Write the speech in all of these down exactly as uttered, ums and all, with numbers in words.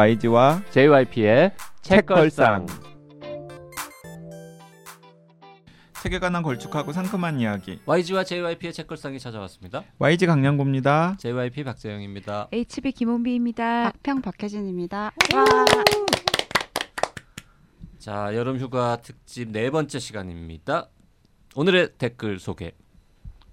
와이지와 제이와이피의 책걸상. 책에 관한 걸쭉하고 상큼한 이야기, 와이지와 제이와이피의 책걸상이 찾아왔습니다. 와이지 강량구입니다. 제이와이피 박재영입니다. 에이치비 김원비입니다. 박평 박혜진입니다. 자, 여름휴가 특집 네 번째 시간입니다. 오늘의 댓글 소개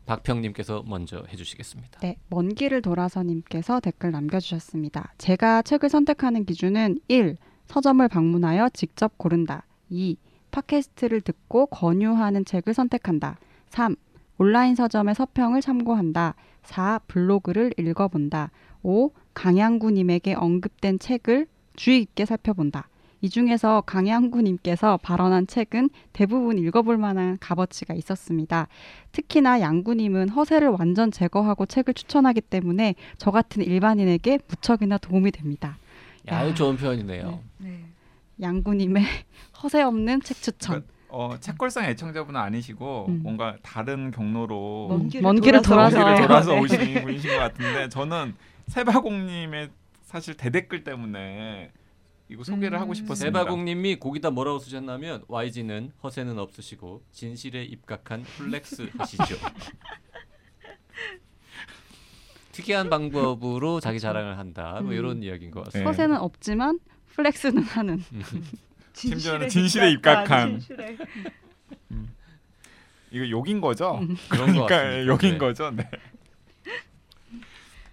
박평님께서 먼저 해주시겠습니다. 네, 먼 길을 돌아서 님께서 댓글 남겨주셨습니다. 제가 책을 선택하는 기준은 일. 서점을 방문하여 직접 고른다. 이. 팟캐스트를 듣고 권유하는 책을 선택한다. 삼. 온라인 서점의 서평을 참고한다. 사. 블로그를 읽어본다. 오. 강양구님에게 언급된 책을 주의 깊게 살펴본다. 이 중에서 강양구님께서 발언한 책은 대부분 읽어볼 만한 값어치가 있었습니다. 특히나 양구님은 허세를 완전 제거하고 책을 추천하기 때문에 저 같은 일반인에게 무척이나 도움이 됩니다. 야, 아주 좋은 표현이네요. 네. 네. 양구님의 허세 없는 책 추천. 그, 어, 책걸상 애청자분은 아니시고 음. 뭔가 다른 경로로 먼 길을, 먼 길을 돌아서, 돌아서, 돌아서 네. 오신 분이신 것 같은데, 저는 세바공님의 사실 대댓글 때문에 이거 소개를 음. 하고 싶었습니다. 세바공님이 거기다 뭐라고 쓰셨냐면 와이지는 허세는 없으시고 진실에 입각한 플렉스 하시죠. 특이한 방법으로 자기 자랑을 한다. 뭐 이런 음. 이야기인 것 같습니다. 네. 허세는 없지만 플렉스는 하는. 심지어는 진실에 입각한. 진실에. 음. 이거 욕인 거죠? 음. 그러니까 욕인 네. 거죠. 네.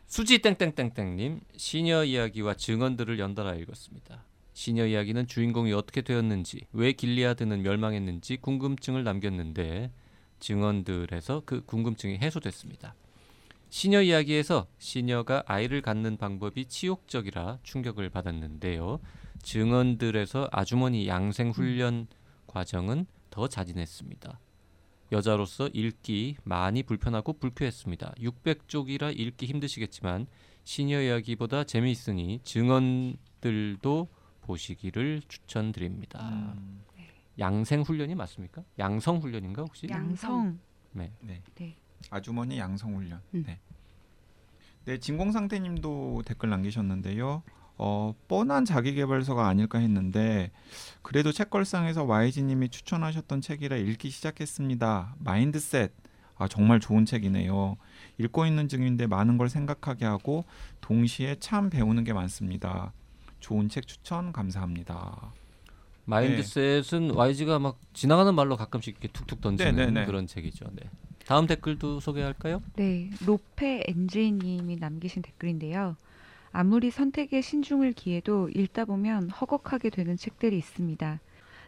수지 땡땡땡땡님, 시녀 이야기와 증언들을 연달아 읽었습니다. 시녀 이야기는 주인공이 어떻게 되었는지, 왜 길리아드는 멸망했는지 궁금증을 남겼는데 증언들에서 그 궁금증이 해소됐습니다. 시녀 이야기에서 시녀가 아이를 갖는 방법이 치욕적이라 충격을 받았는데요. 증언들에서 아주머니 양생 훈련 과정은 더 자진했습니다. 여자로서 읽기 많이 불편하고 불쾌했습니다. 육백 쪽이라 읽기 힘드시겠지만 시녀 이야기보다 재미있으니 증언들도 보시기를 추천드립니다. 음. 네. 양생 훈련이 맞습니까? 양성 훈련인가 혹시? 양성. 네. 네. 네. 아주머니 양성 훈련. 음. 네. 네, 진공상태님도 댓글 남기셨는데요. 어, 뻔한 자기계발서가 아닐까 했는데 그래도 책걸상에서 와이지님이 추천하셨던 책이라 읽기 시작했습니다. 마인드셋, 아, 정말 좋은 책이네요. 읽고 있는 중인데 많은 걸 생각하게 하고 동시에 참 배우는 게 많습니다. 좋은 책 추천 감사합니다. 마인드셋은 네. 와이지가 막 지나가는 말로 가끔씩 이렇게 툭툭 던지는 네네네. 그런 책이죠. 네. 다음 댓글도 소개할까요? 네, 로페 엔지님이 남기신 댓글인데요. 아무리 선택에 신중을 기해도 읽다 보면 허걱하게 되는 책들이 있습니다.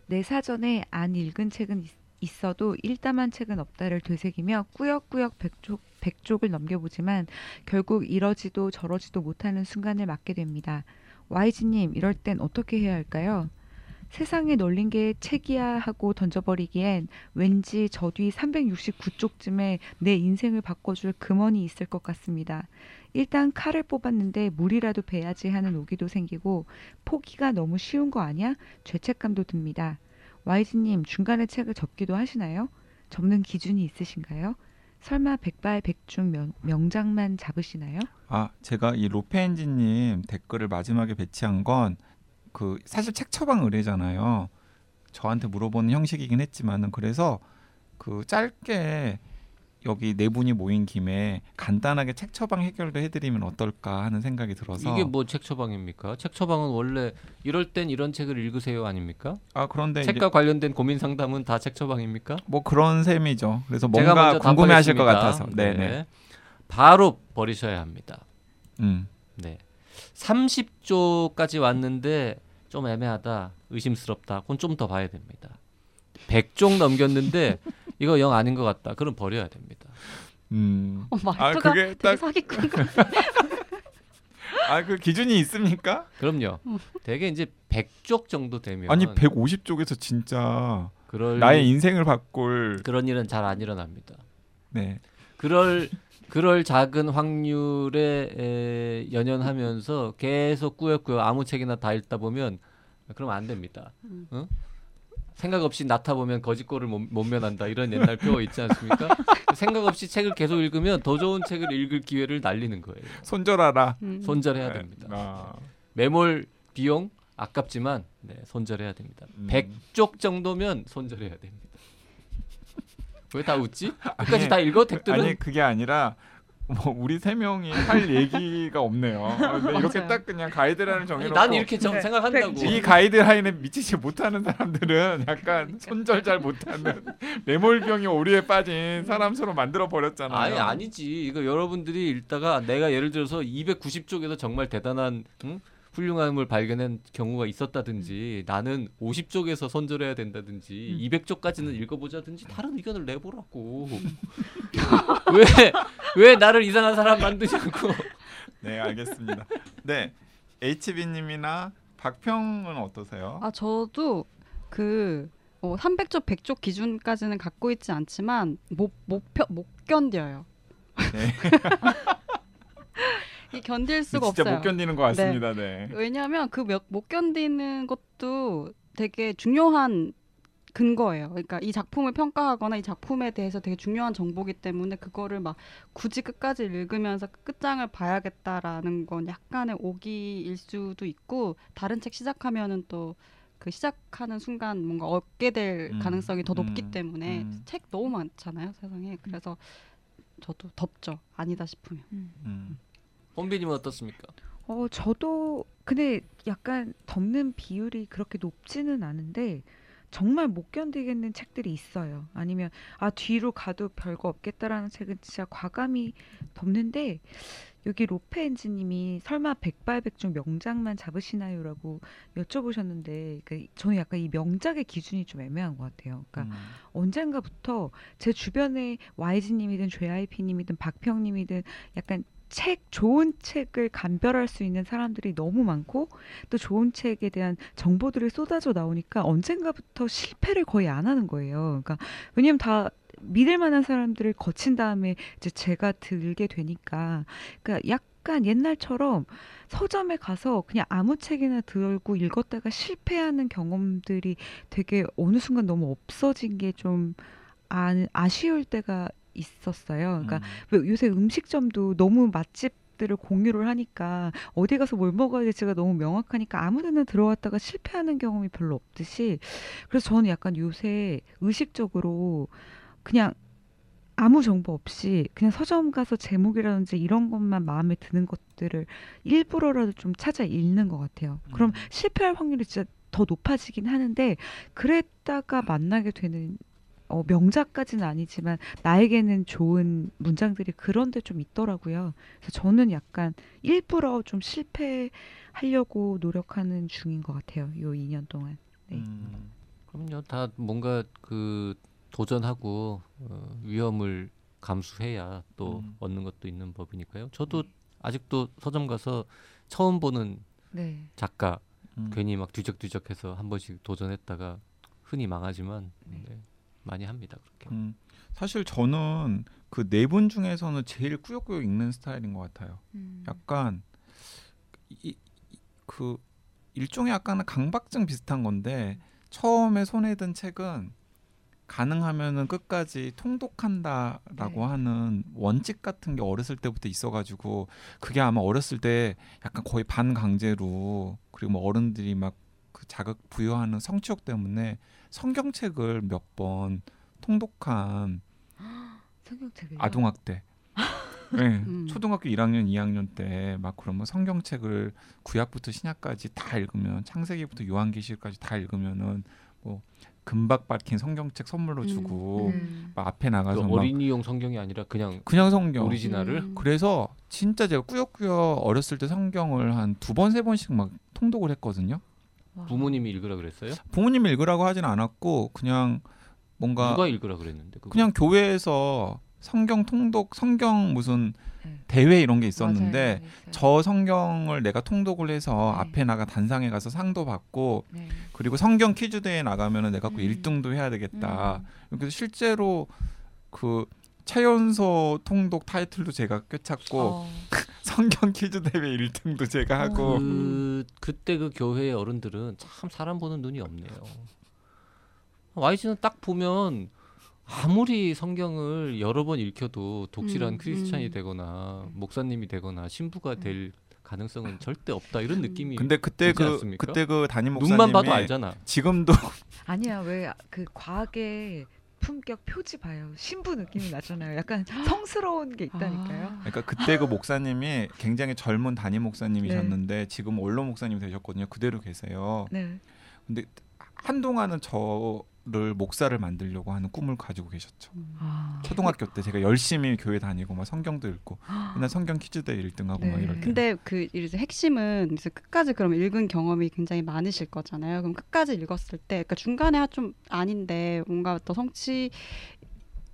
내 사전에 안 읽은 책은 있, 있어도 읽다만 책은 없다를 되새기며 꾸역꾸역 백쪽, 백쪽을 넘겨보지만 결국 이러지도 저러지도 못하는 순간을 맞게 됩니다. 와이지님, 이럴 땐 어떻게 해야 할까요? 세상에 널린 게 책이야 하고 던져버리기엔 왠지 저 뒤 삼백육십구 쪽쯤에 내 인생을 바꿔줄 금원이 있을 것 같습니다. 일단 칼을 뽑았는데 물이라도 베야지 하는 오기도 생기고 포기가 너무 쉬운 거 아니야? 죄책감도 듭니다. 와이지님, 중간에 책을 접기도 하시나요? 접는 기준이 있으신가요? 설마 백발백중 명, 명작만 잡으시나요? 아, 제가 이 로페엔지님 댓글을 마지막에 배치한 건 그 사실 책 처방 의뢰잖아요. 저한테 물어보는 형식이긴 했지만은 그래서 그 짧게 여기 네 분이 모인 김에 간단하게 책 처방 해결도 해드리면 어떨까 하는 생각이 들어서. 이게 뭐 책 처방입니까? 책 처방은 원래 이럴 땐 이런 책을 읽으세요 아닙니까? 아, 그런데 책과 관련된 고민 상담은 다 책 처방입니까? 뭐 그런 셈이죠. 그래서 뭔가 궁금해하실 것 같아서. 네. 네. 바로 버리셔야 합니다. 음. 네. 삼십 쪽까지 왔는데 좀 애매하다, 의심스럽다, 그건 좀 더 봐야 됩니다. 백 쪽 넘겼는데 이거 영 아닌 것 같다. 그럼 버려야 됩니다. 음. 어, 말투가 아, 그게 되게 딱... 사기꾼 같은데. 아, 그 기준이 있습니까? 그럼요. 되게 이제 백 쪽 정도 되면, 아니 백오십 쪽에서 진짜 그럴... 나의 인생을 바꿀 그런 일은 잘 안 일어납니다. 네. 그럴 그럴 작은 확률에 에, 연연하면서 계속 꾸역꾸역 아무 책이나 다 읽다 보면 그럼 안 됩니다. 음. 응? 생각 없이 낳다 보면 거짓골을 못, 못 면한다, 이런 옛날 표어 있지 않습니까? 생각 없이 책을 계속 읽으면 더 좋은 책을 읽을 기회를 날리는 거예요. 손절하라. 음. 손절해야 됩니다. 아. 매몰 비용 아깝지만 네, 손절해야 됩니다. 음. 백 쪽 정도면 손절해야 됩니다. 왜 다 웃지? 끝까지 아니, 다 읽어 댓글은? 아니 그게 아니라 뭐 우리 세 명이 할 얘기가 없네요. 아, 이렇게 딱 그냥 가이드라인을 정해놓고 난 이렇게 네, 생각한다고. 이 가이드라인에 미치지 못하는 사람들은 약간 손절 잘 못하는 매몰병이 오류에 빠진 사람처럼 만들어버렸잖아요. 아니 아니지. 이거 여러분들이 읽다가 내가 예를 들어서 이백구십 쪽에서 정말 대단한 응? 훌륭함을 발견한 경우가 있었다든지 나는 오십 쪽에서 손절해야 된다든지 이백 쪽까지는 읽어보자든지 다른 의견을 내보라고. 왜, 왜 나를 이상한 사람 만드냐고. 네 알겠습니다. 네 에이치비님이나 박평은 어떠세요? 아 저도 그 어, 삼백 쪽 백 쪽 기준까지는 갖고 있지 않지만 못, 못, 펴, 못 견뎌요. 네. 이 견딜 수가 진짜 없어요. 진짜 못 견디는 것 같습니다. 네. 네. 왜냐하면 그 못 견디는 것도 되게 중요한 근거예요. 그러니까 이 작품을 평가하거나 이 작품에 대해서 되게 중요한 정보기 때문에 그거를 막 굳이 끝까지 읽으면서 끝장을 봐야겠다라는 건 약간의 오기일 수도 있고 다른 책 시작하면은 또 그 시작하는 순간 뭔가 얻게 될 음, 가능성이 더 높기 음, 때문에 음. 책 너무 많잖아요 세상에. 그래서 저도 덥죠. 아니다 싶으면. 음. 음. 원빈님은 어떻습니까? 어 저도 근데 약간 덮는 비율이 그렇게 높지는 않은데 정말 못 견디겠는 책들이 있어요. 아니면 아 뒤로 가도 별거 없겠다라는 책은 진짜 과감히 덮는데 여기 로페엔지님이 설마 백발백중 명작만 잡으시나요라고 여쭤보셨는데 그러니까 저는 약간 이 명작의 기준이 좀 애매한 것 같아요. 그러니까 음. 언젠가부터 제 주변에 와이지님이든 제이아이피님이든 박평님이든 약간 책, 좋은 책을 감별할 수 있는 사람들이 너무 많고 또 좋은 책에 대한 정보들이 쏟아져 나오니까 언젠가부터 실패를 거의 안 하는 거예요. 그러니까 왜냐면 다 믿을 만한 사람들을 거친 다음에 이제 제가 들게 되니까 그러니까 약간 옛날처럼 서점에 가서 그냥 아무 책이나 들고 읽었다가 실패하는 경험들이 되게 어느 순간 너무 없어진 게 좀 아쉬울 때가 있었어요. 그러니까 음. 요새 음식점도 너무 맛집들을 공유를 하니까 어디 가서 뭘 먹어야 될지가 너무 명확하니까 아무데나 들어갔다가 실패하는 경험이 별로 없듯이 그래서 저는 약간 요새 의식적으로 그냥 아무 정보 없이 그냥 서점 가서 제목이라든지 이런 것만 마음에 드는 것들을 일부러라도 좀 찾아 읽는 것 같아요. 음. 그럼 실패할 확률이 진짜 더 높아지긴 하는데 그랬다가 만나게 되는 어, 명작까지는 아니지만 나에게는 좋은 문장들이 그런 데 좀 있더라고요. 그래서 저는 약간 일부러 좀 실패하려고 노력하는 중인 것 같아요. 요 이 년 동안. 네. 음, 그럼요. 다 뭔가 그 도전하고 어, 위험을 감수해야 또 음. 얻는 것도 있는 법이니까요. 저도 네. 아직도 서점 가서 처음 보는 네. 작가 음. 괜히 막 뒤적뒤적해서 한 번씩 도전했다가 흔히 망하지만 네. 네. 많이 합니다. 그렇게. 음, 사실 저는 그 네 분 중에서는 제일 꾸역꾸역 읽는 스타일인 것 같아요. 음. 약간 이, 이, 그 일종의 약간 강박증 비슷한 건데 음. 처음에 손에 든 책은 가능하면은 끝까지 통독한다라고 네. 하는 원칙 같은 게 어렸을 때부터 있어가지고 그게 아마 어렸을 때 약간 거의 반강제로 그리고 뭐 어른들이 막 그 자극 부여하는 성취욕 때문에 성경책을 몇 번 통독한 성경책을요? 아동학대 네, 음. 초등학교 일 학년, 이 학년 때 막 그러면 성경책을 구약부터 신약까지 다 읽으면 창세기부터 요한계시록까지 다 읽으면은 뭐 금박 박힌 성경책 선물로 주고 음. 음. 막 앞에 나가서 그 어린이용 성경이 아니라 그냥 그냥 성경 오리지널을 음. 그래서 진짜 제가 꾸역꾸역 어렸을 때 성경을 한 두 번 세 번씩 막 통독을 했거든요. 부모님이 읽으라 그랬어요? 부모님이 읽으라고 하진 않았고 그냥 뭔가 누가 읽으라 그랬는데 그거? 그냥 교회에서 성경 통독 성경 무슨 네. 대회 이런 게 있었는데 맞아요. 저 성경을 내가 통독을 해서 네. 앞에 나가 단상에 가서 상도 받고 네. 그리고 성경 퀴즈 대회에 나가면은 내가 꼭 음. 일 등도 해야 되겠다. 음. 그래서 실제로 그 차연소 통독 타이틀도 제가 꿰찼고 어. 성경 퀴즈 대회 일 등도 제가 하고 그, 그때 그 교회의 어른들은 참 사람 보는 눈이 없네요. 와이씨는 딱 보면 아무리 성경을 여러 번 읽혀도 독실한 음, 크리스찬이 음. 되거나 목사님이 되거나 신부가 될 가능성은 절대 없다 이런 느낌이. 근데 그때 그 않습니까? 그때 그 담임 목사님이 눈만 봐도 알잖아. 지금도 아니야, 왜 그 과학의 품격 표지 봐요. 신부 느낌이 나잖아요. 약간 성스러운 게 있다니까요. 아. 그러니까 그때 그 목사님이 굉장히 젊은 담임 목사님이셨는데 네. 지금 원로 목사님이 되셨거든요. 그대로 계세요. 네. 근데 한동안은 저를 목사를 만들려고 하는 꿈을 가지고 계셨죠. 아. 초등학교 때 제가 열심히 교회 다니고 막 성경도 읽고 맨날 성경 퀴즈대회 일 등하고 네. 막 이럴 때. 근데 그 핵심은 그래서 끝까지 그럼 읽은 경험이 굉장히 많으실 거잖아요. 그럼 끝까지 읽었을 때, 그러니까 중간에 좀 아닌데 뭔가 더 성취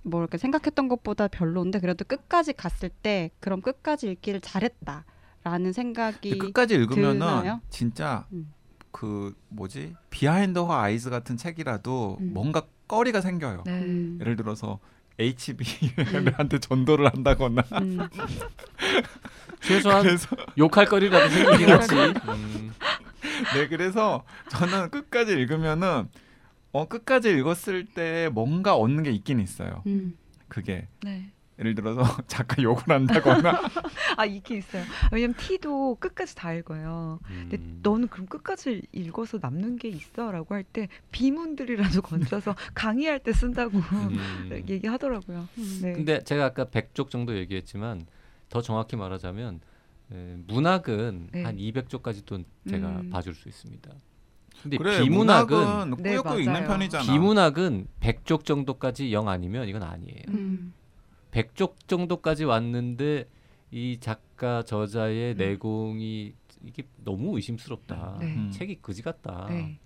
뭐 이렇게 생각했던 것보다 별로인데 그래도 끝까지 갔을 때 그럼 끝까지 읽기를 잘했다라는 생각이 끝까지 읽으면은 드나요? 진짜. 음. 그 뭐지 비하인드 화 아이즈 같은 책이라도 음. 뭔가 꺼리가 생겨요. 네. 음. 예를 들어서 에이치비한테 음. 전도를 한다거나 음. 최소한 욕할 거리라도 생기긴 하지. 음. 네, 그래서 저는 끝까지 읽으면은 어 끝까지 읽었을 때 뭔가 얻는 게 있긴 있어요. 음. 그게. 네. 예를 들어서 작가 욕을 한다거나 아 이게 있어요. 왜냐면 T도 끝까지 다 읽어요. 음. 근데 너는 그럼 끝까지 읽어서 남는 게 있어? 라고 할 때 비문들이라도 건져서 강의할 때 쓴다고 음. 얘기하더라고요. 음. 네. 근데 제가 아까 백 쪽 정도 얘기했지만 더 정확히 말하자면 문학은 네. 한 이백 쪽까지도 제가 음. 봐줄 수 있습니다. 근데 그래, 비문학은 꾸역꾸역 네, 있는 편이잖아. 비문학은 백 쪽 정도까지 영 아니면 이건 아니에요. 음. 백 쪽 정도까지 왔는데 이 작가 저자의 음. 내공이 이게 너무 의심스럽다. 네. 음. 책이 그지 같다. 네.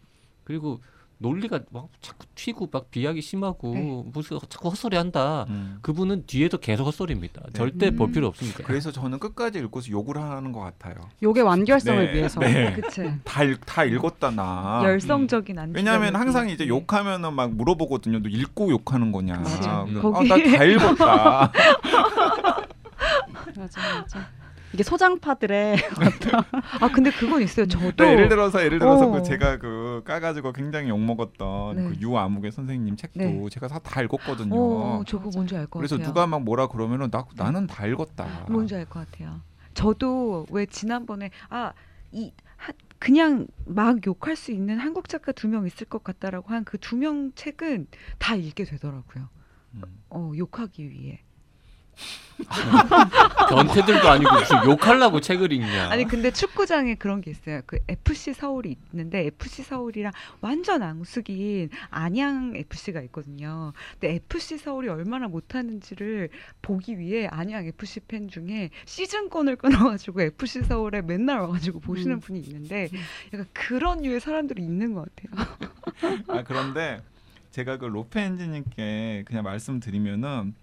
그리고 논리가 막 자꾸 튀고 막 비약이 심하고 네. 무슨 자꾸 헛소리한다. 음. 그분은 뒤에도 계속 헛소리입니다. 네. 절대 음. 볼 필요 없습니다. 그래서 저는 끝까지 읽고서 욕을 하는 것 같아요. 욕의 완결성을 네. 위해서. 네. 그치. 다, 읽, 다 읽었다 나. 열성적인 안. 음. 왜냐하면 항상 이제 욕하면은 막 물어보거든요. 너 읽고 욕하는 거냐. 아, 거기... 아, 나 다 읽었다. 맞아 맞아. 이게 소장파들의 아 근데 그건 있어요. 저도 네, 예를 들어서 예를 들어서 그 제가 그 까가지고 굉장히 욕 먹었던 네. 그 유아무개 선생님 책도 네. 제가 다, 다 읽었거든요. 오, 저거 뭔지 알 것 같아요. 그래서 누가 막 뭐라 그러면은 나 나는 다 읽었다. 뭔지 알 것 같아요. 저도 왜 지난번에 아 이 그냥 막 욕할 수 있는 한국 작가 두 명 있을 것 같다라고 한 그 두 명 책은 다 읽게 되더라고요. 음. 어 욕하기 위해. 변태들도 아니고 무슨 욕하려고 책을 읽냐. 아니 근데 축구장에 그런 게 있어요. 그 에프씨 서울이 있는데 에프씨 서울이랑 완전 앙숙인 안양 에프씨가 있거든요. 근데 에프씨 서울이 얼마나 못하는지를 보기 위해 안양 에프씨 팬 중에 시즌권을 끊어가지고 에프씨 서울에 맨날 와가지고 보시는 음. 분이 있는데 약간 그런 유의 사람들이 있는 것 같아요. 아 그런데 제가 그 로페엔지님께 그냥 말씀드리면은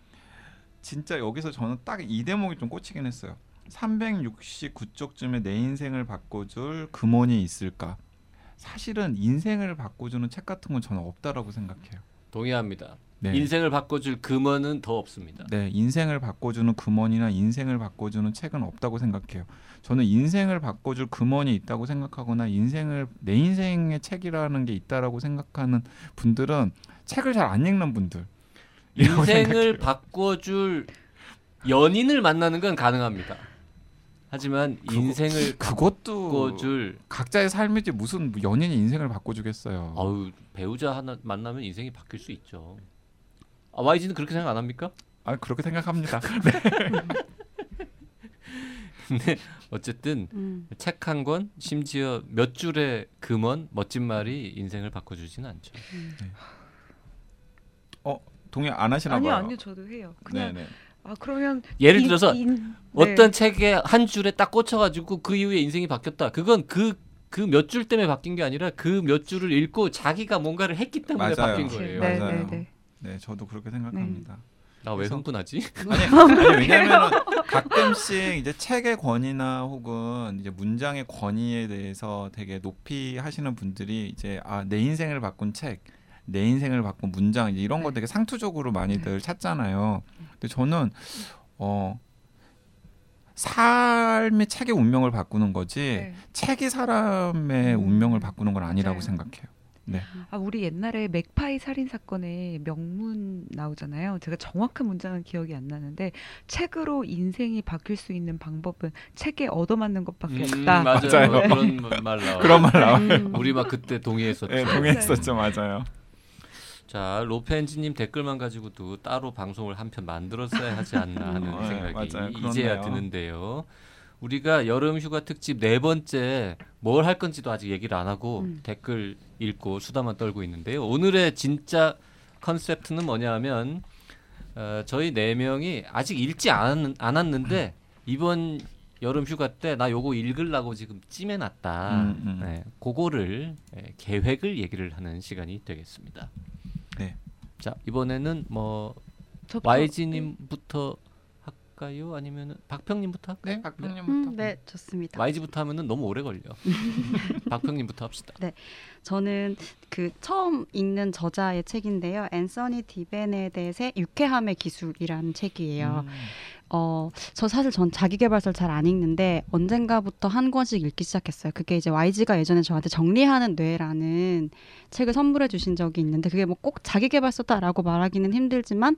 진짜 여기서 저는 딱 이 대목이 좀 꽂히긴 했어요. 삼백육십구 쪽쯤에 내 인생을 바꿔줄 금원이 있을까? 사실은 인생을 바꿔주는 책 같은 건 저는 없다라고 생각해요. 동의합니다. 네. 인생을 바꿔줄 금원은 더 없습니다. 네, 인생을 바꿔주는 금원이나 인생을 바꿔주는 책은 없다고 생각해요. 저는 인생을 바꿔줄 금원이 있다고 생각하거나 인생을 내 인생의 책이라는 게 있다라고 생각하는 분들은 책을 잘 안 읽는 분들. 인생을 바꿔줄 연인을 만나는 건 가능합니다. 하지만 그거, 인생을 그것도 바꿔줄 각자의 삶이지 무슨 연인이 인생을 바꿔주겠어요. 아유, 배우자 하나 만나면 인생이 바뀔 수 있죠. 아, 와이지는 그렇게 생각 안 합니까? 아 그렇게 생각합니다. 네. 근데 어쨌든 음. 책 한 권 심지어 몇 줄의 금언 멋진 말이 인생을 바꿔주지는 않죠. 음. 네. 어. 동의 안 하시나 아니요, 봐요. 아니요. 아니요. 저도 해요. 그냥 네네. 아 그러면 예를 인, 들어서 인, 어떤 네. 책에 한 줄에 딱 꽂혀가지고 그 이후에 인생이 바뀌었다. 그건 그 그 몇 줄 때문에 바뀐 게 아니라 그 몇 줄을 읽고 자기가 뭔가를 했기 때문에 맞아요. 바뀐 거예요. 네, 맞아요. 네, 네. 네, 저도 그렇게 생각합니다. 네. 나 왜 흥분하지? 아니, 아니 왜냐하면 가끔씩 이제 책의 권위나 혹은 이제 문장의 권위에 대해서 되게 높이 하시는 분들이 이제 아, 내 인생을 바꾼 책. 내 인생을 바꾼 문장 이제 이런 거 되게 상투적으로 많이들 찾잖아요. 근데 저는 어, 삶이 책의 운명을 바꾸는 거지 네. 책이 사람의 운명을 바꾸는 건 아니라고 맞아요. 생각해요. 네. 아, 우리 옛날에 맥파이 살인 사건의 명문 나오잖아요. 제가 정확한 문장은 기억이 안 나는데 책으로 인생이 바뀔 수 있는 방법은 책에 얻어맞는 것밖에 없다. 음, 맞아요. 맞아요. 그런 말 나와요. 그런 말 나와요. 음. 우리 막 그때 동의했었죠. 네, 동의했었죠. 맞아요. 자, 로펜지님 댓글만 가지고도 따로 방송을 한 편 만들었어야 하지 않나 하는 네, 생각이 맞아요. 이제야 그렇네요. 드는데요. 우리가 여름휴가 특집 네 번째 뭘 할 건지도 아직 얘기를 안 하고 음. 댓글 읽고 수다만 떨고 있는데요. 오늘의 진짜 컨셉트는 뭐냐 하면 어, 저희 네 명이 아직 읽지 않, 않았는데 이번 여름휴가 때 나 요거 읽으려고 지금 찜해놨다. 음, 음. 네, 그거를 네, 계획을 얘기를 하는 시간이 되겠습니다. 네. 자, 이번에는 뭐 와이지님부터 할까요? 아니면은 박평님부터 할까요? 네, 박평님부터. 음, 네, 좋습니다. 와이지부터 하면은 너무 오래 걸려. 박평님부터 합시다. 네, 저는 그 처음 읽는 저자의 책인데요, 앤서니 디 베네댓의 유쾌함의 기술이라는 책이에요. 음. 어, 저 사실 전 자기계발서를 잘 안 읽는데 언젠가부터 한 권씩 읽기 시작했어요. 그게 이제 와이지가 예전에 저한테 정리하는 뇌라는 책을 선물해 주신 적이 있는데 그게 뭐 꼭 자기계발서다라고 말하기는 힘들지만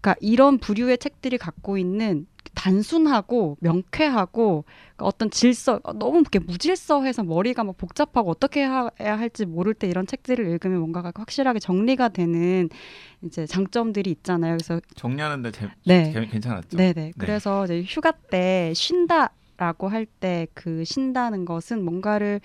그러니까 이런 부류의 책들이 갖고 있는 단순하고 명쾌하고 그러니까 어떤 질서, 너무 이렇게 무질서해서 머리가 막 복잡하고 어떻게 해야 할지 모를 때 이런 책들을 읽으면 뭔가가 확실하게 정리가 되는 이제 장점들이 있잖아요. 그래서 정리하는데 제, 네. 제, 괜찮았죠. 네네. 네. 그래서 이제 휴가 때 쉰다라고 할 때 그 쉰다는 것은 뭔가를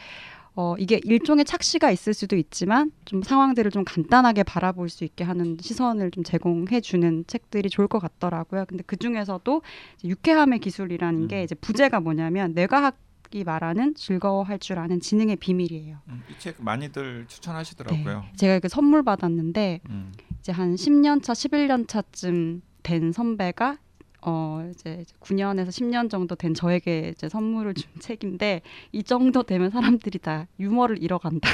어, 이게 일종의 착시가 있을 수도 있지만 좀 상황들을 좀 간단하게 바라볼 수 있게 하는 시선을 좀 제공해주는 책들이 좋을 것 같더라고요. 근데 그 중에서도 유쾌함의 기술이라는 음. 게 이제 부제가 뭐냐면 뇌과학이 말하는 즐거워할 줄 아는 지능의 비밀이에요. 음, 이 책 많이들 추천하시더라고요. 네, 제가 그 선물 받았는데 음. 이제 한 십 년 차, 십일 년 차쯤 된 선배가 어 이제 구 년에서 십 년 정도 된 저에게 이제 선물을 준 책인데 이 정도 되면 사람들이 다 유머를 잃어간다.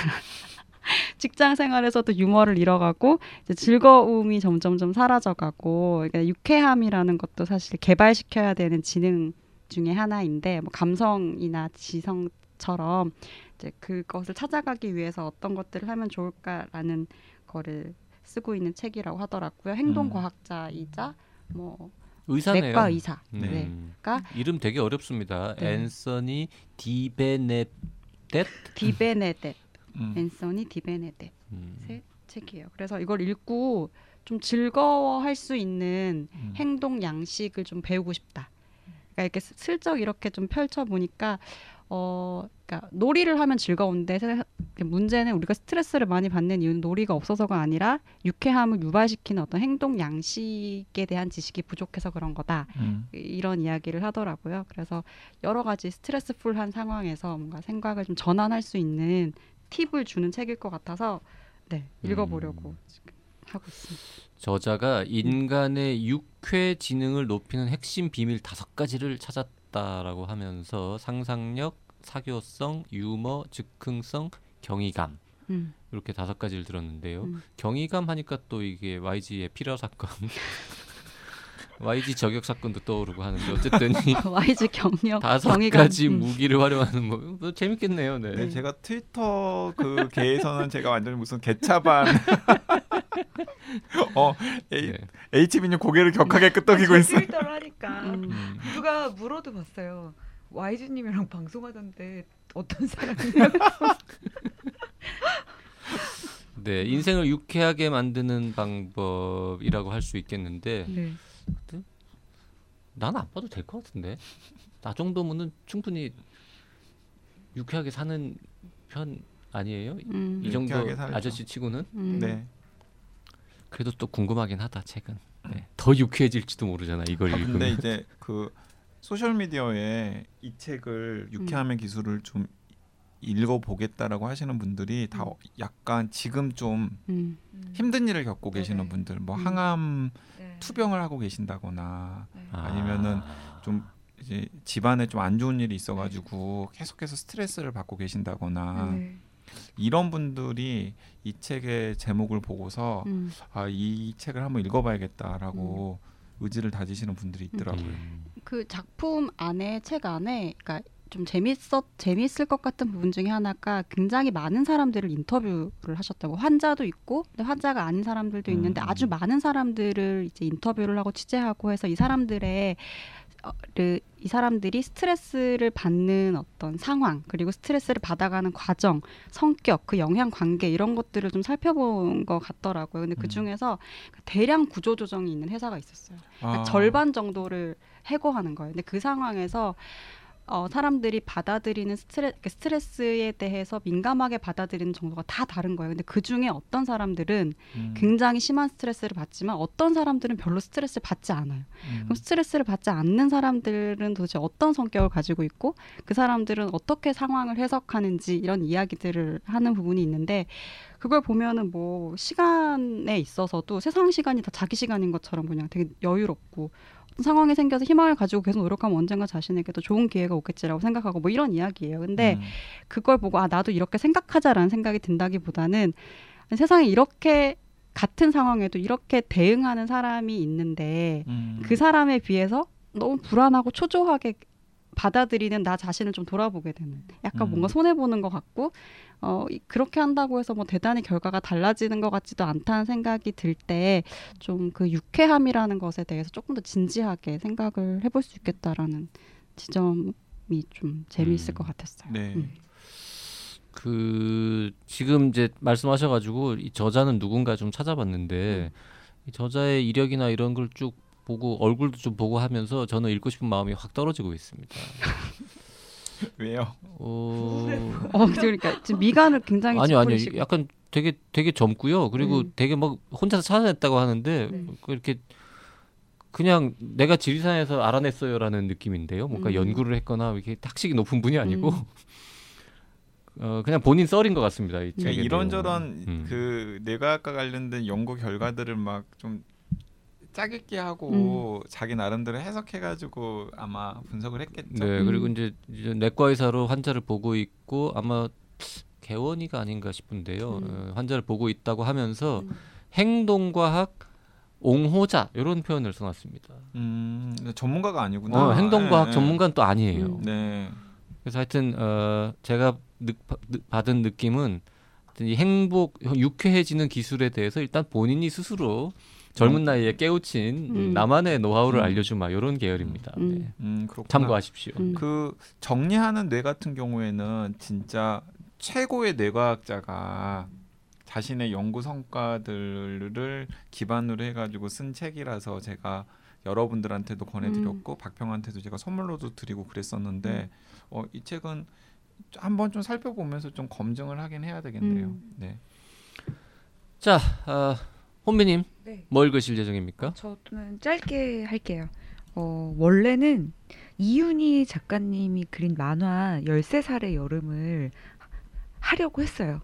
직장 생활에서도 유머를 잃어가고 이제 즐거움이 점점점 사라져가고 그러니까 유쾌함이라는 것도 사실 개발시켜야 되는 지능 중에 하나인데 뭐 감성이나 지성처럼 이제 그것을 찾아가기 위해서 어떤 것들을 하면 좋을까라는 거를 쓰고 있는 책이라고 하더라고요. 행동과학자이자 뭐 의사네요. 내과 의사. 네. 네. 그러니까 이름 되게 어렵습니다. 네. 앤서니 디 베네댓. 디 베네댓. 음. 앤서니 디 베네댓. 음. 세 책이에요. 그래서 이걸 읽고 좀 즐거워할 수 있는 음. 행동 양식을 좀 배우고 싶다. 그러니까 이렇게 슬쩍 이렇게 좀 펼쳐 보니까 어, 그러니까 놀이를 하면 즐거운데 문제는 우리가 스트레스를 많이 받는 이유는 놀이가 없어서가 아니라 유쾌함을 유발시키는 어떤 행동 양식에 대한 지식이 부족해서 그런 거다. 음. 이런 이야기를 하더라고요. 그래서 여러 가지 스트레스풀한 상황에서 뭔가 생각을 좀 전환할 수 있는 팁을 주는 책일 것 같아서 네, 읽어보려고 음. 지금 하고 있습니다. 저자가 인간의 유쾌 지능을 높이는 핵심 비밀 다섯 가지를 찾았다라고 하면서 상상력, 사교성, 유머, 즉흥성, 경이감 음. 이렇게 다섯 가지를 들었는데요. 음. 경이감 하니까 또 이게 와이지의 피라 사건, 와이지 저격 사건도 떠오르고 하는데 어쨌든 와이지 경력, 다섯 경이감. 가지 무기를 활용하는 뭐 재밌겠네요. 네. 네, 제가 트위터 그 개에서는 제가 완전 무슨 개차반 어, 네. 에이치비님 고개를 격하게 끄덕이고 있어요. 트위터를 하니까 음. 누가 물어도 봤어요. 와이지님이랑 방송하던데 어떤 사람이냐고. 네, 인생을 유쾌하게 만드는 방법이라고 할 수 있겠는데 네. 난 안 봐도 될 것 같은데 나 정도면은 충분히 유쾌하게 사는 편 아니에요? 음. 이 정도 아저씨 치고는? 음. 네. 그래도 또 궁금하긴 하다. 책은 네. 더 유쾌해질지도 모르잖아 이걸 아, 읽으면. 근데 이제 그 소셜 미디어에 이 책을 유쾌함의 음. 기술을 좀 읽어보겠다라고 하시는 분들이 다 음. 약간 지금 좀 음. 힘든 일을 겪고 네네. 계시는 분들, 뭐 음. 항암 네. 투병을 하고 계신다거나 네. 아니면은 좀 이제 집안에 좀 안 좋은 일이 있어가지고 네. 계속해서 스트레스를 받고 계신다거나 네. 이런 분들이 이 책의 제목을 보고서 음. 아, 이 책을 한번 읽어봐야겠다라고. 음. 의지를 다지시는 분들이 있더라고요. 그 작품 안에 책 안에 그러니까 좀 재밌었, 재밌을 것 같은 부분 중에 하나가 굉장히 많은 사람들을 인터뷰를 하셨다고. 환자도 있고 근데 환자가 아닌 사람들도 있는데 음. 아주 많은 사람들을 이제 인터뷰를 하고 취재하고 해서 이 사람들의 어, 르, 이 사람들이 스트레스를 받는 어떤 상황, 그리고 스트레스를 받아가는 과정, 성격, 그 영향 관계 이런 것들을 좀 살펴본 것 같더라고요. 근데 그 중에서 대량 구조조정이 있는 회사가 있었어요. 그러니까 아. 절반 정도를 해고하는 거예요. 근데 그 상황에서 어, 사람들이 받아들이는 스트레, 스트레스에 대해서 민감하게 받아들이는 정도가 다 다른 거예요. 근데 그중에 어떤 사람들은 음. 굉장히 심한 스트레스를 받지만 어떤 사람들은 별로 스트레스를 받지 않아요. 음. 그럼 스트레스를 받지 않는 사람들은 도대체 어떤 성격을 가지고 있고 그 사람들은 어떻게 상황을 해석하는지 이런 이야기들을 하는 부분이 있는데, 그걸 보면은 뭐 시간에 있어서도 세상 시간이 다 자기 시간인 것처럼 그냥 되게 여유롭고 상황이 생겨서 희망을 가지고 계속 노력하면 언젠가 자신에게도 좋은 기회가 오겠지라고 생각하고 뭐 이런 이야기예요. 근데 음. 그걸 보고 아 나도 이렇게 생각하자라는 생각이 든다기보다는 세상에 이렇게 같은 상황에도 이렇게 대응하는 사람이 있는데 음. 그 사람에 비해서 너무 불안하고 초조하게 받아들이는 나 자신을 좀 돌아보게 되는, 약간 음. 뭔가 손해보는 것 같고 어, 그렇게 한다고 해서 뭐 대단히 결과가 달라지는 것 같지도 않다는 생각이 들 때 좀 그 유쾌함이라는 것에 대해서 조금 더 진지하게 생각을 해볼 수 있겠다라는 지점이 좀 재미있을 음. 것 같았어요. 네. 음. 그 지금 이제 말씀하셔가지고 이 저자는 누군가 좀 찾아봤는데 음. 이 저자의 이력이나 이런 걸 쭉 보고 얼굴도 좀 보고 하면서 저는 읽고 싶은 마음이 확 떨어지고 있습니다. 왜요? 어, 어 그러니까 지금 미간을 굉장히 아니 아니요, 아니요. 약간 되게 되게 젊고요. 그리고 음. 되게 막 혼자서 찾아냈다고 하는데 음. 그렇게 그냥 내가 지리산에서 알아냈어요라는 느낌인데요. 뭔가 음. 연구를 했거나 이렇게 학식이 높은 분이 아니고 음. 어 그냥 본인 썰인 것 같습니다. 이 그러니까 이런저런 음. 그 뇌과학과 관련된 연구 결과들을 막 좀 짜깁기 하고 음. 자기 나름대로 해석해가지고 아마 분석을 했겠죠. 네, 그리고 이제, 이제 내과 의사로 환자를 보고 있고 아마 개원이가 아닌가 싶은데요. 음. 어, 환자를 보고 있다고 하면서 음. 행동과학 옹호자 이런 표현을 써놨습니다. 음, 전문가가 아니구나. 어, 행동과학 네, 전문가는 또 아니에요. 음. 네. 그래서 하여튼 어, 제가 느, 받은 느낌은 이 행복, 유쾌해지는 기술에 대해서 일단 본인이 스스로 젊은 나이에 깨우친 음. 나만의 노하우를 음. 알려주마 이런 계열입니다. 음. 네. 음, 참고하십시오. 음. 그 정리하는 뇌 같은 경우에는 진짜 최고의 뇌과학자가 자신의 연구 성과들을 기반으로 해가지고 쓴 책이라서 제가 여러분들한테도 권해드렸고 음. 박평한테도 제가 선물로도 드리고 그랬었는데 음. 어, 이 책은 한번 좀 살펴보면서 좀 검증을 하긴 해야 되겠네요. 음. 네. 자. 어. 혼비님, 네. 뭐 읽으실 예정입니까? 저는 짧게 할게요. 어, 원래는 이윤희 작가님이 그린 만화 열세 살의 여름을 하려고 했어요.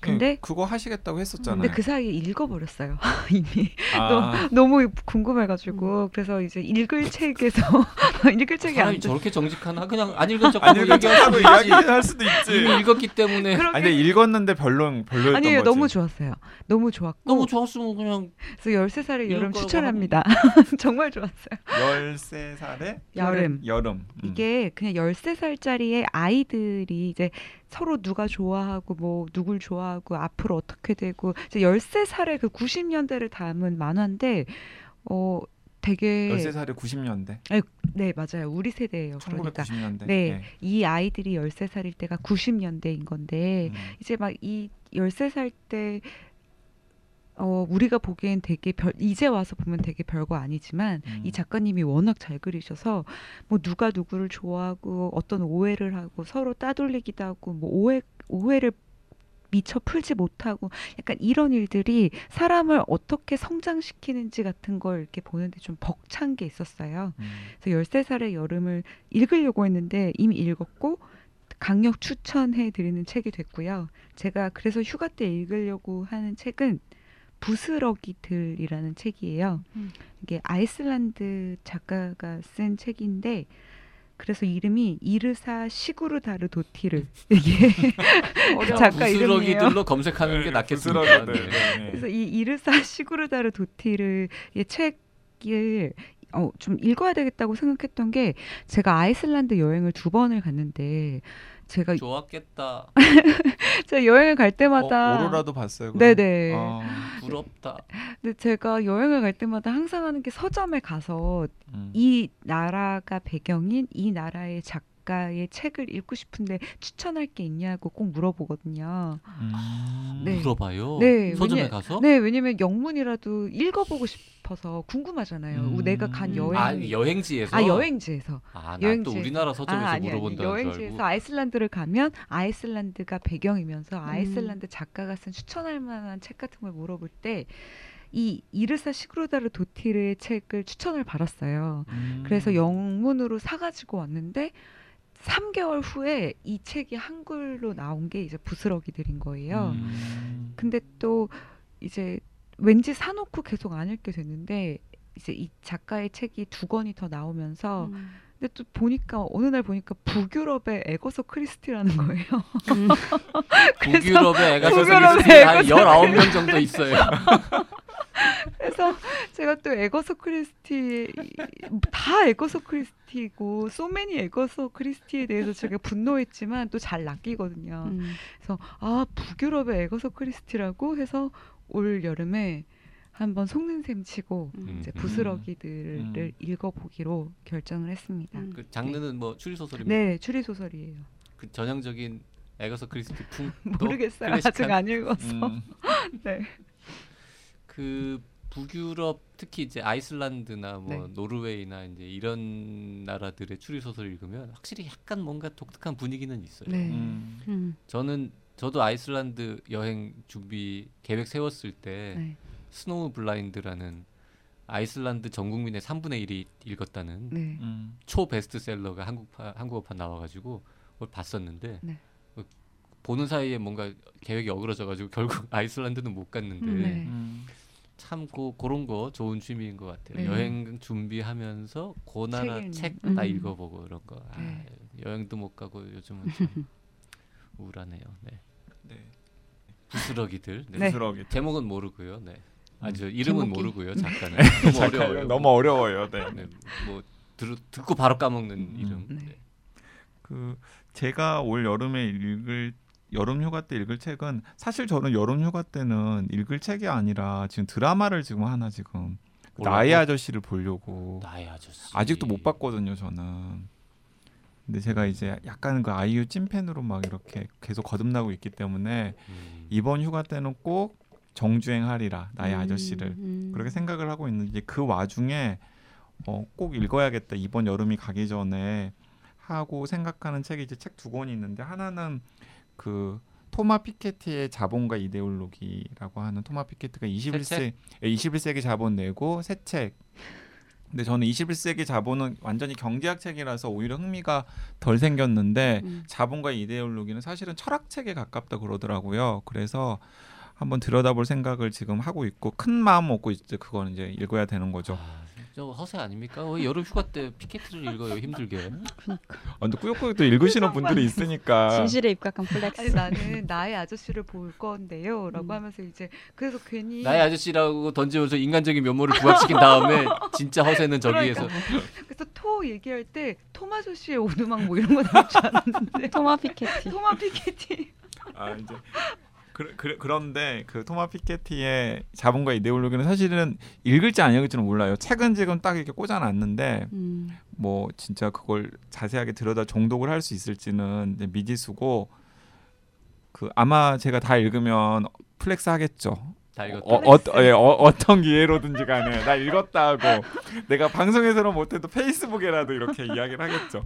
근데 응, 그거 하시겠다고 했었잖아요. 근데 그 사이에 읽어버렸어요. 이미 아. 너무 궁금해가지고 음. 그래서 이제 읽을 책에서 읽을 책이 안 저렇게 정직하나? 그냥 안 읽은 척 안 읽은 척하고 이야기할 수도 있지. 이미 읽었기 때문에. 그렇게... 아니 읽었는데 별로 별로였던 아니에요, 거지. 아니요 너무 좋았어요. 너무 좋았고. 너무 좋았으면 그냥. 그래서 열세 살의 여름 추천합니다. 정말 좋았어요. 열세 살의 여름. 여름. 음. 이게 그냥 열세 살짜리의 아이들이 이제. 서로 누가 좋아하고 뭐 누굴 좋아하고 앞으로 어떻게 되고 이제 열세 살의 그 구십 년대를 담은 만화인데 어 되게 열세 살의 구십 년대? 네, 네 맞아요. 우리 세대예요. 그러니까 천구백구십 년대. 네, 네. 이 아이들이 열세 살일 때가 구십 년대인 건데 음. 이제 막 이 열세 살 때 어, 우리가 보기엔 되게 별, 이제 와서 보면 되게 별거 아니지만 음. 이 작가님이 워낙 잘 그리셔서 뭐 누가 누구를 좋아하고 어떤 오해를 하고 서로 따돌리기도 하고 뭐 오해, 오해를 미처 풀지 못하고 약간 이런 일들이 사람을 어떻게 성장시키는지 같은 걸 이렇게 보는데 좀 벅찬 게 있었어요. 음. 그래서 열세 살의 여름을 읽으려고 했는데 이미 읽었고 강력 추천해드리는 책이 됐고요. 제가 그래서 휴가 때 읽으려고 하는 책은 부스러기들이라는 책이에요. 음. 이게 아이슬란드 작가가 쓴 책인데 그래서 이름이 이르사 시구르다르도티르 이게 작가 이름이에요. 부스러기들로 검색하는 게 낫겠습니다. 네. 그래서 이 이르사 시구르다르도티르의 책을 어, 좀 읽어야 되겠다고 생각했던 게, 제가 아이슬란드 여행을 두 번을 갔는데, 제가 좋았겠다. 제가 여행을 갈 때마다 어, 오로라도 봤어요. 그럼. 네네. 아, 부럽다. 근데 제가 여행을 갈 때마다 항상 하는 게 서점에 가서 음. 이 나라가 배경인 이 나라의 작가의 책을 읽고 싶은데 추천할 게 있냐고 꼭 물어보거든요. 음. 네. 물어봐요? 네. 서점에 왜냐, 가서? 네. 왜냐면 영문이라도 읽어보고 싶어서 궁금하잖아요. 음. 내가 간 여행. 아, 여행지에서? 아, 여행지에서. 아, 나 또 우리나라 서점에서 아, 아니, 물어본다는 아니, 여행지에서 줄 알고. 아이슬란드를 가면 아이슬란드가 배경이면서 아이슬란드 음. 작가가 쓴 추천할 만한 책 같은 걸 물어볼 때 이 이르사 시그루다르도티르의 책을 추천을 받았어요. 음. 그래서 영문으로 사가지고 왔는데 삼 개월 후에 이 책이 한글로 나온 게 이제 부스러기들인 거예요. 음. 근데 또 이제 왠지 사놓고 계속 안 읽게 됐는데 이제 이 작가의 책이 두 권이 더 나오면서 음. 근데 또 보니까 어느 날 보니까 북유럽의 에거서 크리스티라는 거예요. 음. 북유럽의 에거서 크리스티가 한 열아홉 명 정도 있어요. 그래서 제가 또 에거서 크리스티 다 에거서 크리스티고 소매니 에거서 크리스티에 대해서 제가 분노했지만 또 잘 낚이거든요. 음. 그래서 아 북유럽의 에거서 크리스티라고 해서 올 여름에 한번 속는 셈 치고 음. 이제 부스러기들을 음. 읽어보기로 결정을 했습니다. 음. 그 장르는 뭐 추리소설입니다. 네, 추리소설이에요. 그 전형적인 에거서 크리스티 풍 모르겠어요. 아직 안 읽어서. 음. 네. 그 북유럽 특히 이제 아이슬란드나 뭐 네. 노르웨이나 이제 이런 나라들의 추리 소설을 읽으면 확실히 약간 뭔가 독특한 분위기는 있어요. 네. 음. 음. 저는 저도 아이슬란드 여행 준비 계획 세웠을 때 네. 스노우 블라인드라는 아이슬란드 전 국민의 삼분의 일이 읽었다는 네. 음. 초 베스트셀러가 한국파, 한국어판 나와가지고 그걸 봤었는데 네. 보는 사이에 뭔가 계획이 어그러져가지고 결국 아이슬란드는 못 갔는데. 네. 음. 참 고, 그런 거 좋은 취미인 것 같아요. 네. 여행 준비하면서 그 나라 책 다 음. 읽어보고 이런 거. 아, 네. 여행도 못 가고 요즘은 참 우울하네요. 네. 네. 부스러기들. 네. 부스러기. 제목은 모르고요. 네. 아주 음. 이름은 제목이. 모르고요. 작가는 너무 어려워요. 너무 어려워요. 네. 네. 뭐 들, 듣고 바로 까먹는 음. 이름. 네. 네. 그 제가 올 여름에 읽을 여름 휴가 때 읽을 책은 사실 저는 여름 휴가 때는 읽을 책이 아니라 지금 드라마를 지금 하나 지금 뭐라고? 나의 아저씨를 보려고 나의 아저씨 아직도 못 봤거든요 저는. 근데 제가 이제 약간 그 아이유 찐팬으로 막 이렇게 계속 거듭나고 있기 때문에 음. 이번 휴가 때는 꼭 정주행하리라 나의 음, 아저씨를 음. 그렇게 생각을 하고 있는데 그 와중에 어, 꼭 읽어야겠다 이번 여름이 가기 전에 하고 생각하는 책이 이제 책 두 권이 있는데 하나는 그 토마 피케티의 자본과 이데올로기라고 하는 토마 피케티가 이십일 세기, 이십일 세기 자본 내고 새 책. 근데 저는 이십일 세기 자본은 완전히 경제학 책이라서 오히려 흥미가 덜 생겼는데 음. 자본과 이데올로기는 사실은 철학 책에 가깝다 그러더라고요. 그래서 한번 들여다볼 생각을 지금 하고 있고 큰 마음 먹고 이제 그건 이제 읽어야 되는 거죠. 아, 저 허세 아닙니까? 왜 여름 휴가 때 피케티를 읽어요 힘들게. 그러니까. 아, 근데 꾸역꾸역 또 읽으시는 분들이 있으니까. 진실에 입각한 플렉스. 아니, 나는 나의 아저씨를 볼 건데요라고 음. 하면서 이제 그래서 괜히 나의 아저씨라고 던지면서 인간적인 면모를 부각시킨 다음에 진짜 허세는 저기에서. 그러니까. 그래서 토 얘기할 때 토마조씨의 오두막 뭐 이런 거 나올 줄 알았는데. 토마 피케티. 토마 피케티. 아 이제. 그, 그, 그런데 그 토마 피케티의 자본과 이데올로기는 사실은 읽을지 안 읽을지는 몰라요. 책은 지금 딱 이렇게 꽂아놨는데 음. 뭐 진짜 그걸 자세하게 들여다 정독을 할 수 있을지는 이제 미지수고 그 아마 제가 다 읽으면 플렉스 하겠죠. 다 읽었다. 어, 어, 어, 예, 어, 어떤 기회로든지 간에 나 읽었다 하고 내가 방송에서는 못해도 페이스북에라도 이렇게 이야기를 하겠죠.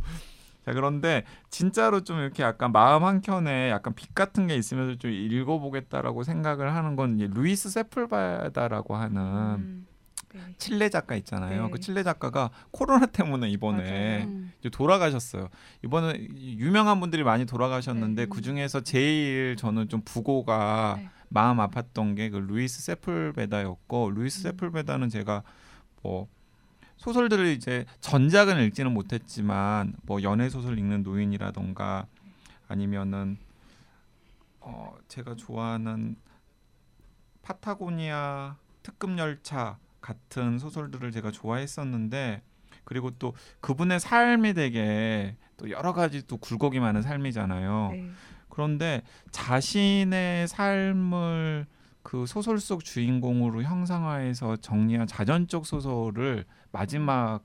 자 그런데 진짜로 좀 이렇게 약간 마음 한켠에 약간 빛 같은 게 있으면서 좀 읽어보겠다라고 생각을 하는 건 이제 루이스 세플바다라고 하는 음, 네. 칠레 작가 있잖아요. 네. 그 칠레 작가가 코로나 때문에 이번에 이제 돌아가셨어요. 이번에 유명한 분들이 많이 돌아가셨는데 네. 그 중에서 제일 저는 좀 부고가 네. 마음 아팠던 게 그 루이스 세플바다였고 루이스 음. 세플바다는 제가 뭐 소설들을 이제 전작은 읽지는 못했지만 뭐 연애 소설 읽는 노인이라던가 아니면은 어 제가 좋아하는 파타고니아 특급 열차 같은 소설들을 제가 좋아했었는데, 그리고 또 그분의 삶이 되게 또 여러 가지 또 굴곡이 많은 삶이잖아요. 네. 그런데 자신의 삶을 그 소설 속 주인공으로 형상화해서 정리한 자전적 소설을 마지막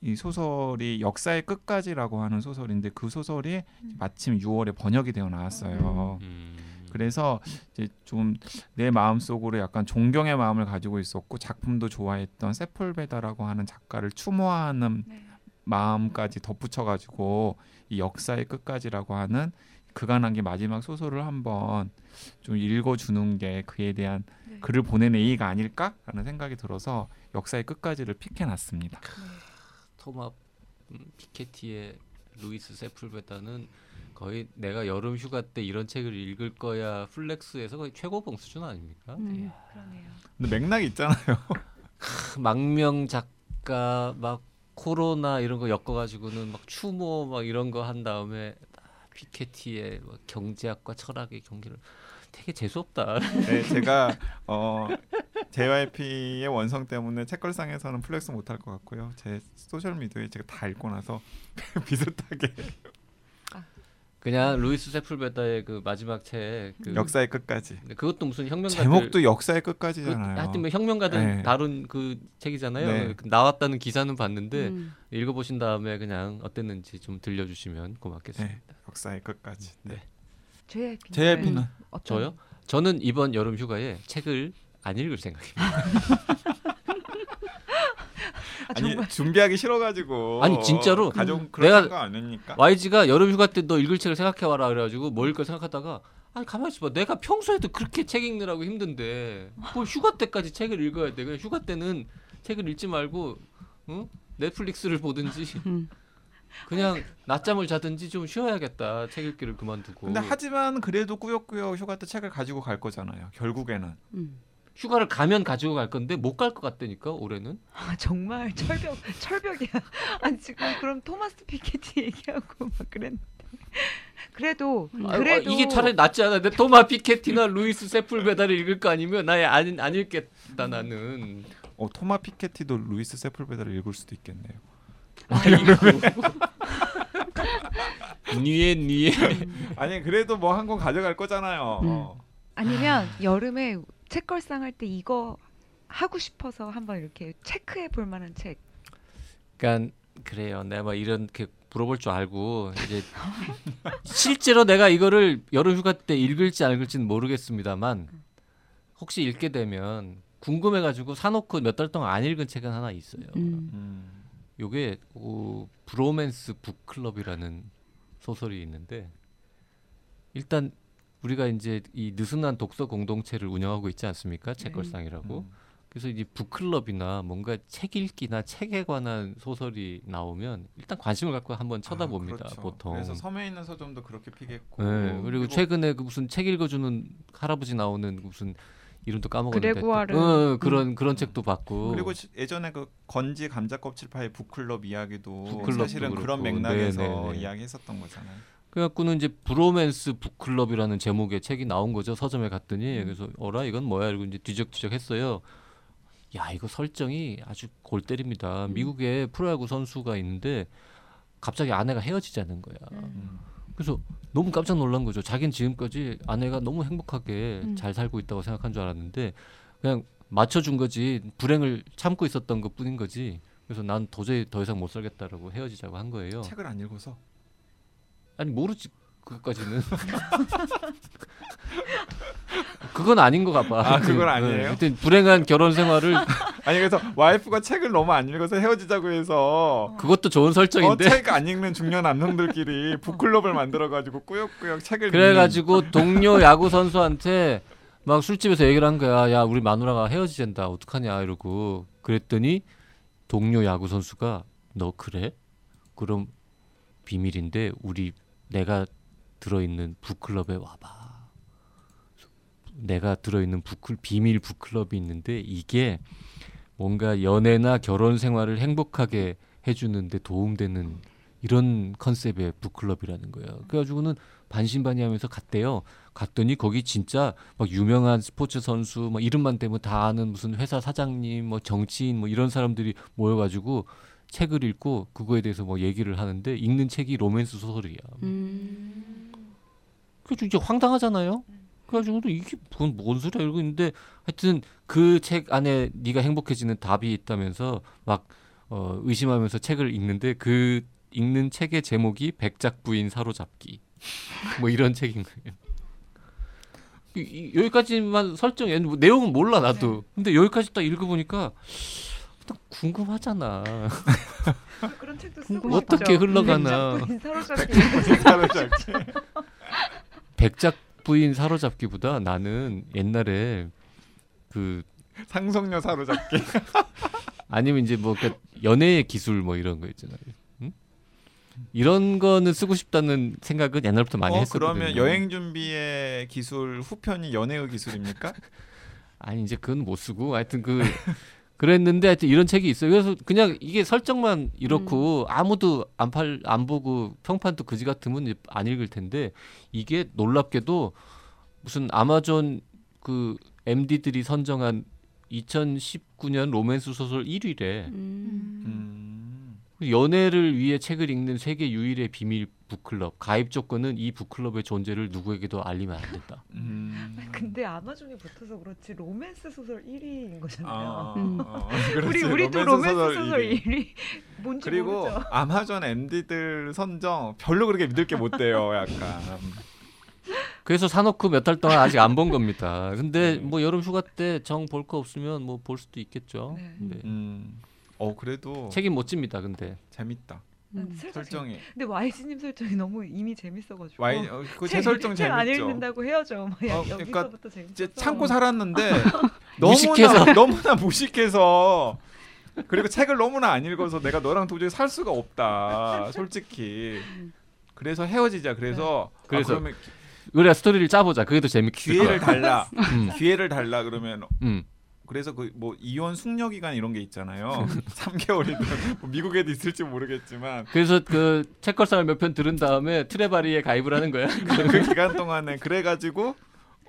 이 소설이 역사의 끝까지라고 하는 소설인데, 그 소설이 마침 유월에 번역이 되어 나왔어요. 음. 그래서 이제 좀 내 마음속으로 약간 존경의 마음을 가지고 있었고, 작품도 좋아했던 세폴베다라고 하는 작가를 추모하는 네. 마음까지 덧붙여가지고 이 역사의 끝까지라고 하는 그간 한 게 마지막 소설을 한번 좀 읽어주는 게 그에 대한 네. 글을 보낸 예의가 아닐까라는 생각이 들어서 역사의 끝까지를 픽해놨습니다. 네. 토마 피케티의 루이스 세풀베다는 거의 내가 여름 휴가 때 이런 책을 읽을 거야 플렉스에서 거의 최고봉 수준 아닙니까? 음, 그러네요. 근데 맥락이 있잖아요. 망명 작가 막 코로나 이런 거 엮어가지고는 막 추모 막 이런 거 한 다음에 피케티의 경제학과 철학의 경계를 되게 재수없다. 네, 제가 어, 제이와이피의 원성 때문에 책걸상에서는 플렉스 못할 것 같고요. 제 소셜미디어에 제가 다 읽고 나서 비슷하게 그냥 루이스 세풀베다의 그 마지막 책 그 역사의 끝까지. 그것도 무슨 혁명가들 제목도 역사의 끝까지잖아요. 그, 하여튼 뭐 혁명가들 네. 다룬 그 책이잖아요. 네. 나왔다는 기사는 봤는데 음. 읽어보신 다음에 그냥 어땠는지 좀 들려주시면 고맙겠습니다. 네. 역사의 끝까지. 네. 제이와이피는, 제이와이피는? 어떤... 저요? 저는 이번 여름 휴가에 책을 안 읽을 생각입니다. 아니 정말. 준비하기 싫어가지고 아니 진짜로 가족 그런 거 아닙니까? 와이지가 여름 휴가 때 너 읽을 책을 생각해와라 그래가지고 뭘 읽을 생각하다가 아니 가만히 있어봐, 내가 평소에도 그렇게 책 읽느라고 힘든데 뭘 휴가 때까지 책을 읽어야 돼. 그냥 휴가 때는 책을 읽지 말고 응? 넷플릭스를 보든지 그냥 낮잠을 자든지 좀 쉬어야겠다, 책 읽기를 그만두고. 근데 하지만 그래도 꾸역꾸역 휴가 때 책을 가지고 갈 거잖아요 결국에는. 음. 휴가를 가면 가지고 갈 건데 못 갈 것 같다니까 올해는. 아 정말 철벽 철벽이야. 아니 지금 그럼 토마스 피케티 얘기하고 막 그랬는데 그래도 아, 그래도 아, 이게 차라리 낫지 않아? 내 토마 피케티나 루이스 세풀베다를 읽을 거 아니면 나의 안, 안 읽겠다 나는. 어 토마 피케티도 루이스 세풀베다를 읽을 수도 있겠네요. 니에 니에. 아니 그래도 뭐 한 권 가져갈 거잖아요. 음. 어. 아니면 여름에 책걸상 할 때 이거 하고 싶어서 한번 이렇게 체크해 볼 만한 책. 그러니까 그래요. 내가 막 이렇게 물어볼 줄 알고 이제 실제로 내가 이거를 여름 휴가 때 읽을지 안 읽을지는 모르겠습니다만 혹시 읽게 되면 궁금해가지고 사놓고 몇 달 동안 안 읽은 책은 하나 있어요. 음. 이게 어, 브로맨스 북클럽이라는 소설이 있는데 일단 우리가 이제 이 느슨한 독서 공동체를 운영하고 있지 않습니까? 책걸상이라고. 음. 그래서 이제 북클럽이나 뭔가 책 읽기나 책에 관한 소설이 나오면 일단 관심을 갖고 한번 쳐다봅니다. 아, 그렇죠. 보통. 그래서 섬에 있는 서점도 그렇게 피겠고. 네, 그리고, 그리고 최근에 그 무슨 책 읽어주는 할아버지 나오는 무슨 이름도 까먹었는데. 그레고아르. 어, 그런 음. 그런 책도 봤고. 그리고 예전에 그 건지 감자 껍질 파의 북클럽 이야기도 북클럽도 사실은 그렇고. 그런 맥락에서 네네네. 이야기했었던 거잖아요. 그래갖고는 이제 브로맨스 북클럽이라는 제목의 책이 나온 거죠. 서점에 갔더니 음. 그래서 어라 이건 뭐야 이러고 이제 뒤적뒤적 했어요. 야 이거 설정이 아주 골 때립니다. 음. 미국에 프로야구 선수가 있는데 갑자기 아내가 헤어지자는 거야. 음. 그래서 너무 깜짝 놀란 거죠. 자기는 지금까지 아내가 너무 행복하게 음. 잘 살고 있다고 생각한 줄 알았는데 그냥 맞춰준 거지 불행을 참고 있었던 것뿐인 거지. 그래서 난 도저히 더 이상 못 살겠다라고 헤어지자고 한 거예요. 책을 안 읽어서? 아니 모르지 그것까지는. 그건 아닌 것 같아. 아 그건 아니에요? 하여튼 불행한 결혼 생활을 아니 그래서 와이프가 책을 너무 안 읽어서 헤어지자고 해서 그것도 좋은 설정인데 어, 책 안 읽는 중년 남성들끼리 북클럽을 만들어가지고 꾸역꾸역 책을 그래가지고 동료 야구 선수한테 막 술집에서 얘기를 한 거야. 야 우리 마누라가 헤어지잔다 어떡하냐 이러고 그랬더니 동료 야구 선수가 너 그래? 그럼 비밀인데 우리 내가 들어있는 북클럽에 와봐. 내가 들어있는 북클, 비밀 북클럽이 있는데 이게 뭔가 연애나 결혼 생활을 행복하게 해주는데 도움되는 이런 컨셉의 북클럽이라는 거야. 그래가지고는 반신반의하면서 갔대요. 갔더니 거기 진짜 막 유명한 스포츠 선수, 막 이름만 대면 다 아는 무슨 회사 사장님, 뭐 정치인, 뭐 이런 사람들이 모여가지고 책을 읽고 그거에 대해서 뭐 얘기를 하는데 읽는 책이 로맨스 소설이야. 음. 그래서 이제 황당하잖아요. 그래가지고도 이게 뭔, 뭔 소리야 이러고 있는데 하여튼 그 책 안에 네가 행복해지는 답이 있다면서 막 어, 의심하면서 책을 읽는데 그 읽는 책의 제목이 백작부인 사로잡기 뭐 이런 책인 거예요. 이, 이, 여기까지만 설정해. 뭐, 내용은 몰라 나도. 근데 여기까지 딱 읽어보니까 딱 궁금하잖아. 그런 책도 쓰고 어떻게 흘러가나. 백작부인 사로잡기. 백작부인 사로잡기보다 나는 옛날에 그 상속녀 사로잡기. 아니면 이제 뭐 그러니까 연애의 기술 뭐 이런 거 있잖아요. 응? 이런 거는 쓰고 싶다는 생각은 옛날부터 많이 어, 했었거든요. 그러면 여행 준비의 기술 후편이 연애의 기술입니까? 아니 이제 그건 못 쓰고 하여튼 그 그랬는데 하여튼 이런 책이 있어요. 그래서 그냥 이게 설정만 이렇고 음. 아무도 안 팔 안 보고 평판도 그지 같으면 이제 안 읽을 텐데 이게 놀랍게도 무슨 아마존 그 엠디들이 선정한 이천십구 년 로맨스 소설 일 위래. 음. 음. 연애를 위해 책을 읽는 세계 유일의 비밀 북클럽. 가입 조건은 이 북클럽의 존재를 누구에게도 알리면 안 된다. 음. 근데 아마존이 붙어서 그렇지 로맨스 소설 일 위인 거잖아요. 아, 음. 어, 우리 우리도 로맨스, 로맨스 소설 일 위. 일 위 뭔지 그리고 모르죠. 그리고 아마존 엠디들 선정 별로 그렇게 믿을 게 못 돼요. 약간. 그래서 사놓고 몇 달 동안 아직 안 본 겁니다. 근데 음. 뭐 여름 휴가 때 정 볼 거 없으면 뭐 볼 수도 있겠죠. 네. 네. 음. 어 그래도 책임 멋집니다. 근데 재밌다. 음. 설정이. 근데 와이지님 설정이 너무 이미 재밌어가지고. 와이 어, 그 제 설정 재밌죠. 책 안 읽는다고 헤어져. 막 어, 그러니까 여기서부터 재밌어. 참고 살았는데 너무나 무식해서. 너무나 무식해서. 그리고 책을 너무나 안 읽어서 내가 너랑 도저히 살 수가 없다. 솔직히. 그래서 헤어지자. 그래서 네. 그래서. 아, 그러면 그래 스토리를 짜보자. 그게 더 재밌겠어. 기회를 달라. 음. 기회를 달라 그러면. 음. 그래서 그 뭐 이혼 숙려 기간 이런 게 있잖아요. 삼 개월이든 뭐 미국에도 있을지 모르겠지만. 그래서 그 책걸상을 몇 편 들은 다음에 트레바리에 가입을 하는 거야. 그 기간 동안에 그래가지고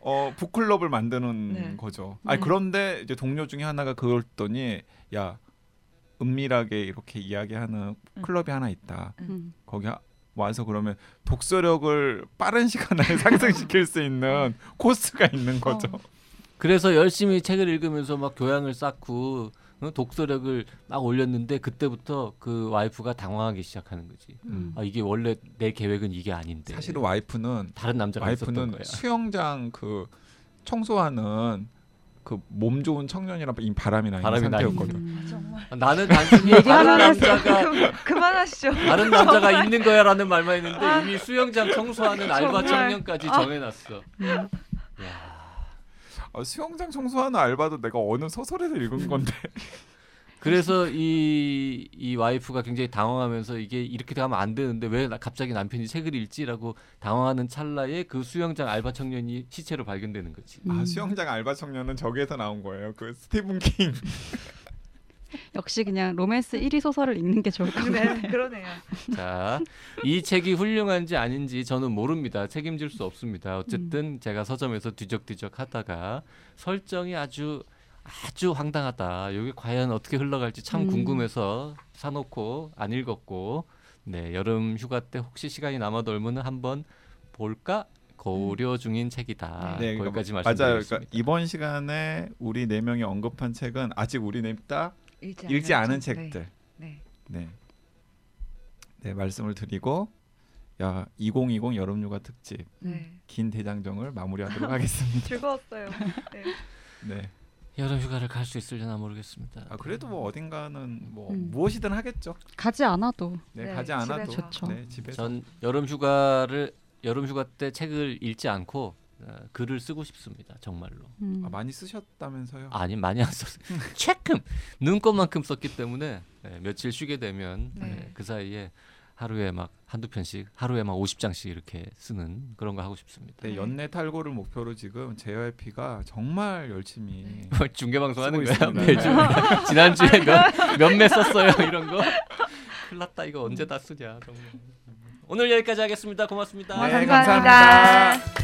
어 북클럽을 만드는 네. 거죠. 아 네. 그런데 이제 동료 중에 하나가 그랬더니 야 은밀하게 이렇게 이야기하는 음. 클럽이 하나 있다. 음. 거기. 하, 와서 그러면 독서력을 빠른 시간 안에 상승시킬 수 있는 코스가 있는 거죠. 어. 그래서 열심히 책을 읽으면서 막 교양을 쌓고 독서력을 막 올렸는데 그때부터 그 와이프가 당황하기 시작하는 거지. 음. 아 이게 원래 내 계획은 이게 아닌데. 사실은 와이프는 다른 남자가 와이프는 있었던 거야. 수영장 그 청소하는 그 몸 좋은 청년이랑 바람이 나는 바람이 상태였거든. 음. 정말. 나는 단순히 다른 남자가 그만하시죠. 다른 남자가 있는 거야라는 말만 했는데 아. 이미 수영장 청소하는 알바 정말. 청년까지 아. 정해놨어. 음. 아, 수영장 청소하는 알바도 내가 어느 소설에서 읽은 건데. 그래서 이, 이 와이프가 굉장히 당황하면서 이게 이렇게 하면 안 되는데 왜 나, 갑자기 남편이 책을 읽지라고 당황하는 찰나에 그 수영장 알바 청년이 시체로 발견되는 거지. 음. 아 수영장 알바 청년은 저기에서 나온 거예요. 그 스티븐 킹. 역시 그냥 로맨스 일 위 소설을 읽는 게 좋을 것 같아요. 네, 그러네요. 자, 이 책이 훌륭한지 아닌지 저는 모릅니다. 책임질 수 없습니다. 어쨌든 음. 제가 서점에서 뒤적뒤적 하다가 설정이 아주 아주 황당하다. 여기 과연 어떻게 흘러갈지 참 음. 궁금해서 사놓고 안 읽었고 네 여름 휴가 때 혹시 시간이 남아 돌면은 한번 볼까 고려 중인 책이다. 네, 거기까지 그러니까, 말씀드리겠습니다. 맞아요. 그러니까 이번 시간에 우리 네 명이 언급한 책은 아직 우리 네 다 읽지, 읽지 않은 책들. 네. 네. 네. 네 말씀을 드리고 야 이천이십 여름 휴가 특집 네. 긴 대장정을 마무리하도록 하겠습니다. 즐거웠어요. 네. 네. 여름 휴가를 갈 수 있을려나 모르겠습니다. 아 그래도 뭐 어딘가는 뭐 음. 무엇이든 하겠죠. 가지 않아도. 네, 네 가지 않아도. 좋죠. 네, 집에서. 전 여름 휴가를 여름 휴가 때 책을 읽지 않고 어, 글을 쓰고 싶습니다. 정말로. 음. 아, 많이 쓰셨다면서요? 아니 많이 안 썼어요. 책금 눈꽃만큼 썼기 때문에 네, 며칠 쉬게 되면 네. 네, 그 사이에 하루에 막 한두 편씩 하루에 막 오십 장씩 이렇게 쓰는 그런 거 하고 싶습니다. 네, 연내 탈고를 목표로 지금 제이와이피가 정말 열심히 중계방송 하는 거야. 매주 지난주에 몇 몇 매 썼어요 이런 거. 큰일 났다. 이거 언제 다 쓰냐 정말. 오늘 여기까지 하겠습니다. 고맙습니다. 네, 감사합니다. 감사합니다.